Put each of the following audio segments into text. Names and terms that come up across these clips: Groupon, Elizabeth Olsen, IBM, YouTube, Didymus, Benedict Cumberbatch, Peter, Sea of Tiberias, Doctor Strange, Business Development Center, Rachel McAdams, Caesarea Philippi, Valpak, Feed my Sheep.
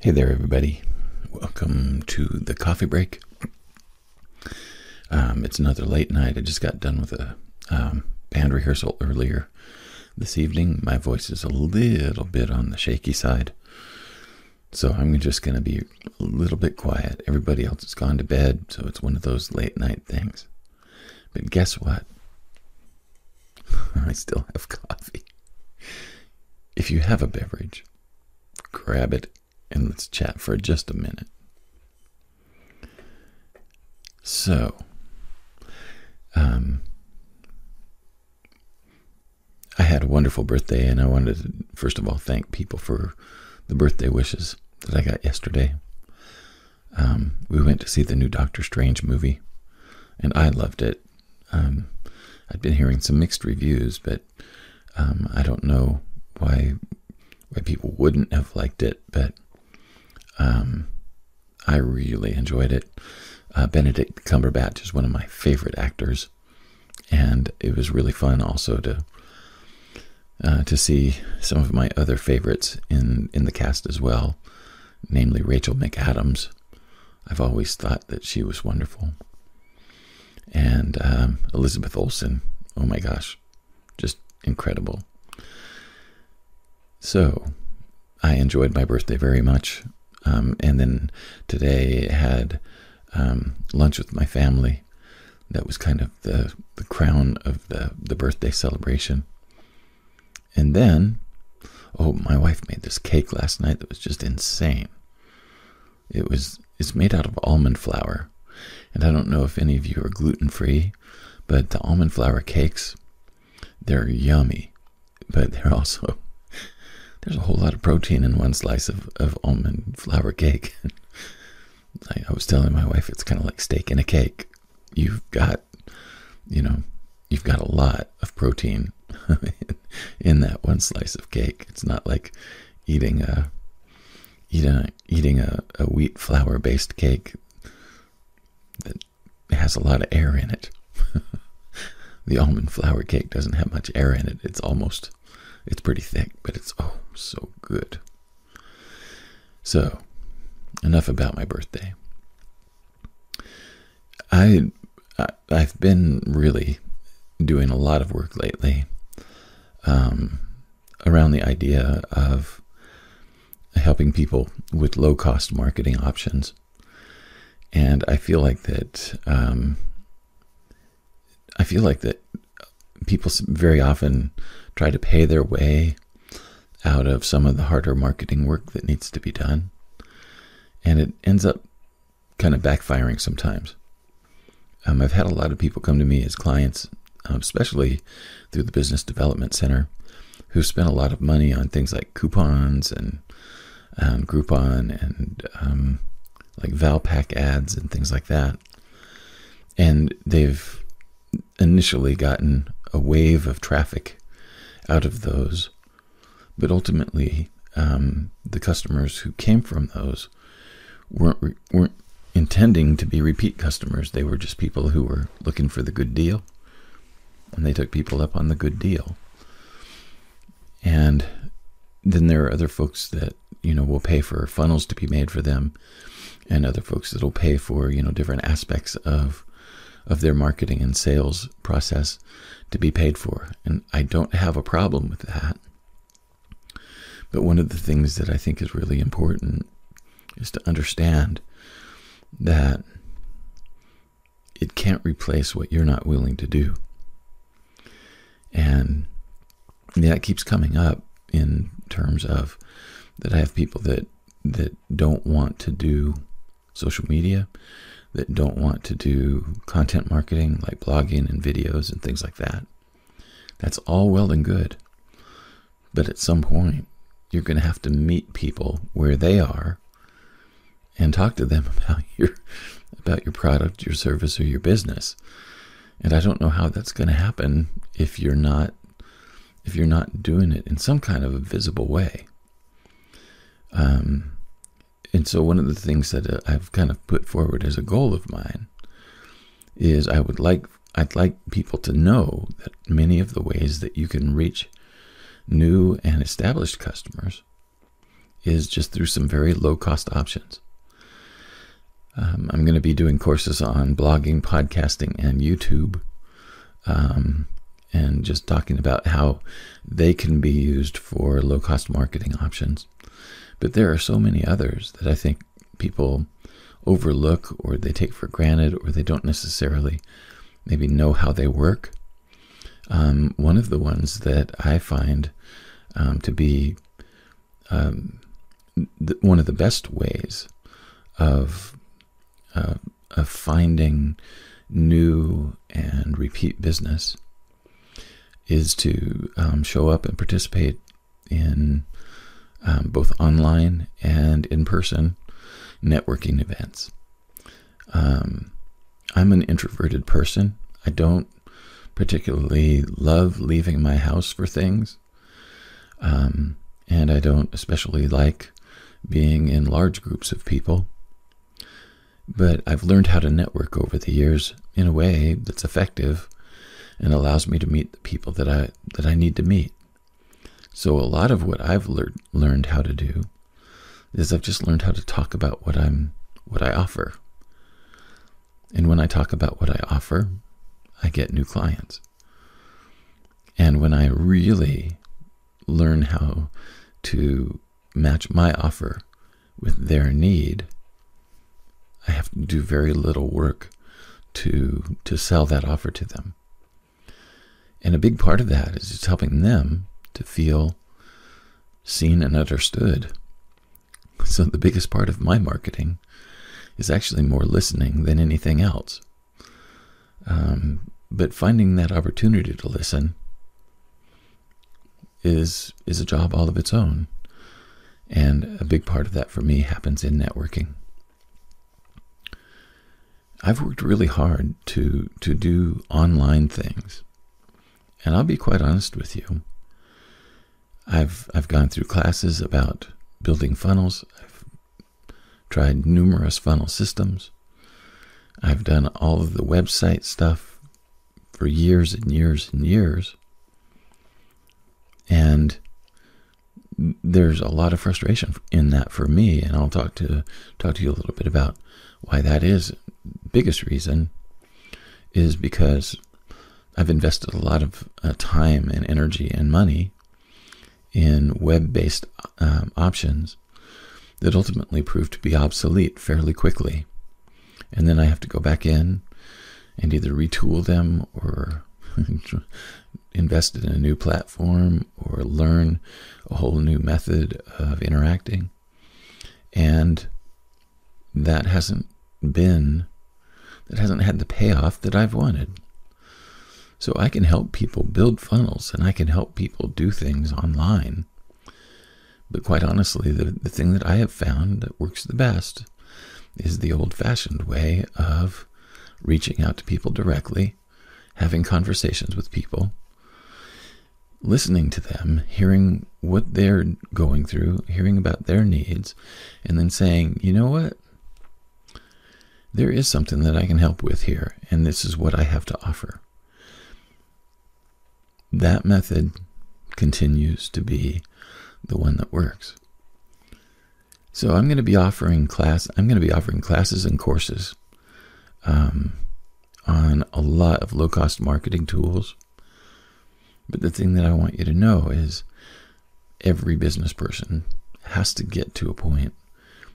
Hey there, everybody. Welcome to the coffee break. It's another late night. I just got done with a band rehearsal earlier this evening. My voice is a little bit on the shaky side, so I'm just going to be a little bit quiet. Everybody else has gone to bed, so it's one of those late night things. But guess what? I still have coffee. If you have a beverage, grab it and let's chat for just a minute. So, I had a wonderful birthday, and I wanted to, first of all, thank people for the birthday wishes that I got yesterday. We went to see the new Doctor Strange movie, and I loved it. I'd been hearing some mixed reviews, but I don't know why people wouldn't have liked it, but I really enjoyed it. Benedict Cumberbatch is one of my favorite actors, and it was really fun also to see some of my other favorites in the cast as well, namely Rachel McAdams. I've always thought that she was wonderful. And Elizabeth Olsen, oh my gosh, just incredible. So, I enjoyed my birthday very much, and then today I had lunch with my family. That was kind of the crown of the birthday celebration. And then, my wife made this cake last night that was just insane. It's made out of almond flour, and I don't know if any of you are gluten-free, but the almond flour cakes, they're yummy, but they're also... There's a whole lot of protein in one slice of almond flour cake. I was telling my wife, it's kind of like steak in a cake. You've got a lot of protein in that one slice of cake. It's not like eating a wheat flour based cake that has a lot of air in it. The almond flour cake doesn't have much air in it. It's pretty thick, but it's so good. So, enough about my birthday. I've been really doing a lot of work lately around the idea of helping people with low-cost marketing options, and I feel like that people very often try to pay their way out of some of the harder marketing work that needs to be done, and it ends up kind of backfiring sometimes. I've had a lot of people come to me as clients, especially through the Business Development Center, who spent a lot of money on things like coupons and Groupon and like Valpak ads and things like that, and they've initially gotten a wave of traffic out of those, but ultimately the customers who came from those weren't intending to be repeat customers. They were just people who were looking for the good deal, and they took people up on the good deal. And then there are other folks that will pay for funnels to be made for them, and other folks that'll pay for different aspects of their marketing and sales process to be paid for. And I don't have a problem with that. But one of the things that I think is really important is to understand that it can't replace what you're not willing to do. And that keeps coming up in terms of that I have people that don't want to do social media, that don't want to do content marketing like blogging and videos and things like that. That's all well and good. But at some point, you're going to have to meet people where they are and talk to them about your product, your service, or your business. And I don't know how that's going to happen if you're not doing it in some kind of a visible way. And so one of the things that I've kind of put forward as a goal of mine is I'd like people to know that many of the ways that you can reach new and established customers is just through some very low-cost options. I'm going to be doing courses on blogging, podcasting, and YouTube, and just talking about how they can be used for low-cost marketing options. But there are so many others that I think people overlook, or they take for granted, or they don't necessarily maybe know how they work. One of the ones that I find to be one of the best ways of finding new and repeat business is to show up and participate in both online and in-person networking events. I'm an introverted person. I don't particularly love leaving my house for things. And I don't especially like being in large groups of people. But I've learned how to network over the years in a way that's effective and allows me to meet the people that I need to meet. So a lot of what I've learned how to do is I've just learned how to talk about what I offer. And when I talk about what I offer, I get new clients. And when I really learn how to match my offer with their need, I have to do very little work to sell that offer to them. And a big part of that is just helping them to feel seen and understood. So the biggest part of my marketing is actually more listening than anything else. But finding that opportunity to listen is a job all of its own. And a big part of that for me happens in networking. I've worked really hard to do online things. And I'll be quite honest with you. I've gone through classes about building funnels. I've tried numerous funnel systems. I've done all of the website stuff for years and years and years. And there's a lot of frustration in that for me, and I'll talk to you a little bit about why that is. Biggest reason is because I've invested a lot of time and energy and money in web-based options that ultimately prove to be obsolete fairly quickly. And then I have to go back in and either retool them or invest in a new platform or learn a whole new method of interacting. And that hasn't had the payoff that I've wanted. So I can help people build funnels, and I can help people do things online. But quite honestly, the thing that I have found that works the best is the old-fashioned way of reaching out to people directly, having conversations with people, listening to them, hearing what they're going through, hearing about their needs, and then saying, you know what? There is something that I can help with here, and this is what I have to offer. That method continues to be the one that works. So I'm going to be offering classes and courses on a lot of low-cost marketing tools. But the thing that I want you to know is every business person has to get to a point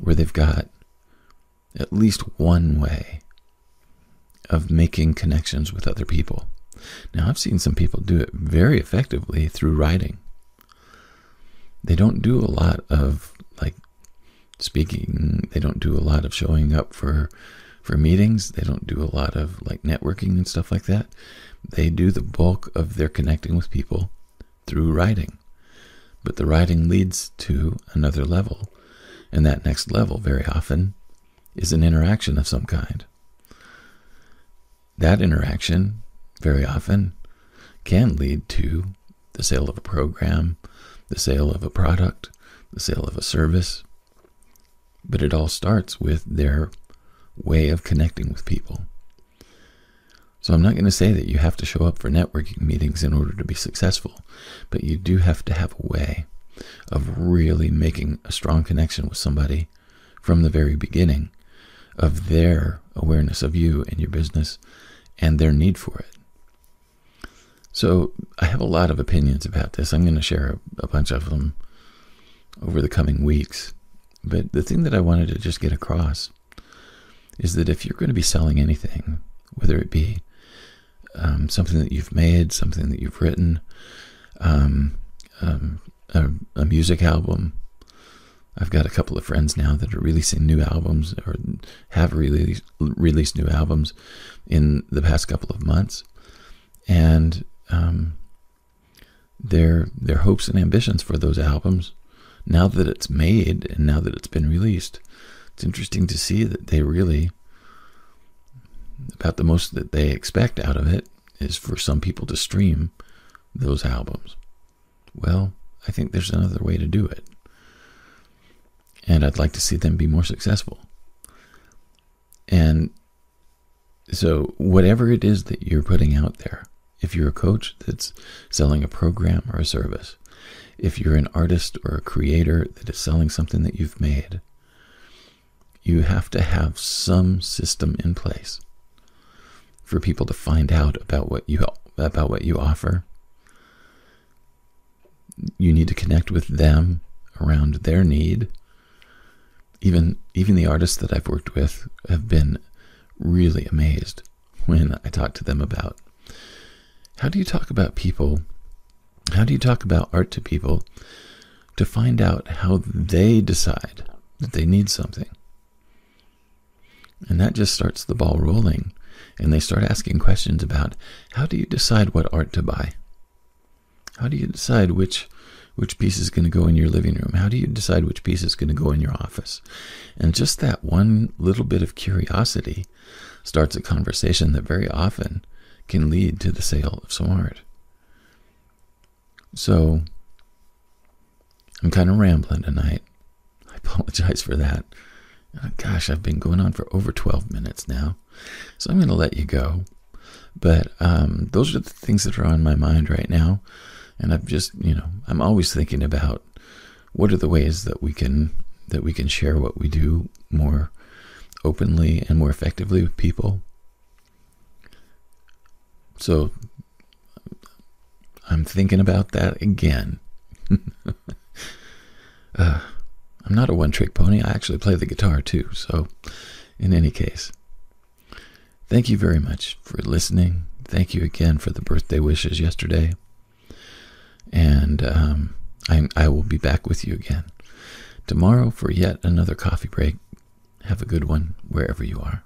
where they've got at least one way of making connections with other people. Now, I've seen some people do it very effectively through writing. They don't do a lot of speaking. They don't do a lot of showing up for meetings. They don't do a lot of networking and stuff like that. They do the bulk of their connecting with people through writing. But the writing leads to another level. And that next level very often is an interaction of some kind. That interaction very often can lead to the sale of a program, the sale of a product, the sale of a service. But it all starts with their way of connecting with people. So I'm not going to say that you have to show up for networking meetings in order to be successful, but you do have to have a way of really making a strong connection with somebody from the very beginning, of their awareness of you and your business and their need for it. So I have a lot of opinions about this. I'm going to share a bunch of them over the coming weeks. But the thing that I wanted to just get across is that if you're going to be selling anything, whether it be something that you've made, something that you've written, a music album. I've got a couple of friends now that are releasing new albums or have released new albums in the past couple of months. And their hopes and ambitions for those albums, now that it's made and now that it's been released, it's interesting to see that they really, about the most that they expect out of it is for some people to stream those albums. Well, I think there's another way to do it. And I'd like to see them be more successful. And so whatever it is that you're putting out there, if you're a coach that's selling a program or a service, if you're an artist or a creator that is selling something that you've made, you have to have some system in place for people to find out about what you offer. You need to connect with them around their need. Even the artists that I've worked with have been really amazed when I talk to them about, how do you talk about people? How do you talk about art to people to find out how they decide that they need something? And that just starts the ball rolling, and they start asking questions about, how do you decide what art to buy? How do you decide which piece is going to go in your living room? How do you decide which piece is going to go in your office? And just that one little bit of curiosity starts a conversation that very often can lead to the sale of some art. So, I'm kind of rambling tonight. I apologize for that. Gosh, I've been going on for over 12 minutes now, so I'm going to let you go. But those are the things that are on my mind right now, and I've just, I'm always thinking about what are the ways that we can share what we do more openly and more effectively with people. So I'm thinking about that again. I'm not a one-trick pony. I actually play the guitar too. So in any case, thank you very much for listening. Thank you again for the birthday wishes yesterday. And I will be back with you again tomorrow for yet another coffee break. Have a good one wherever you are.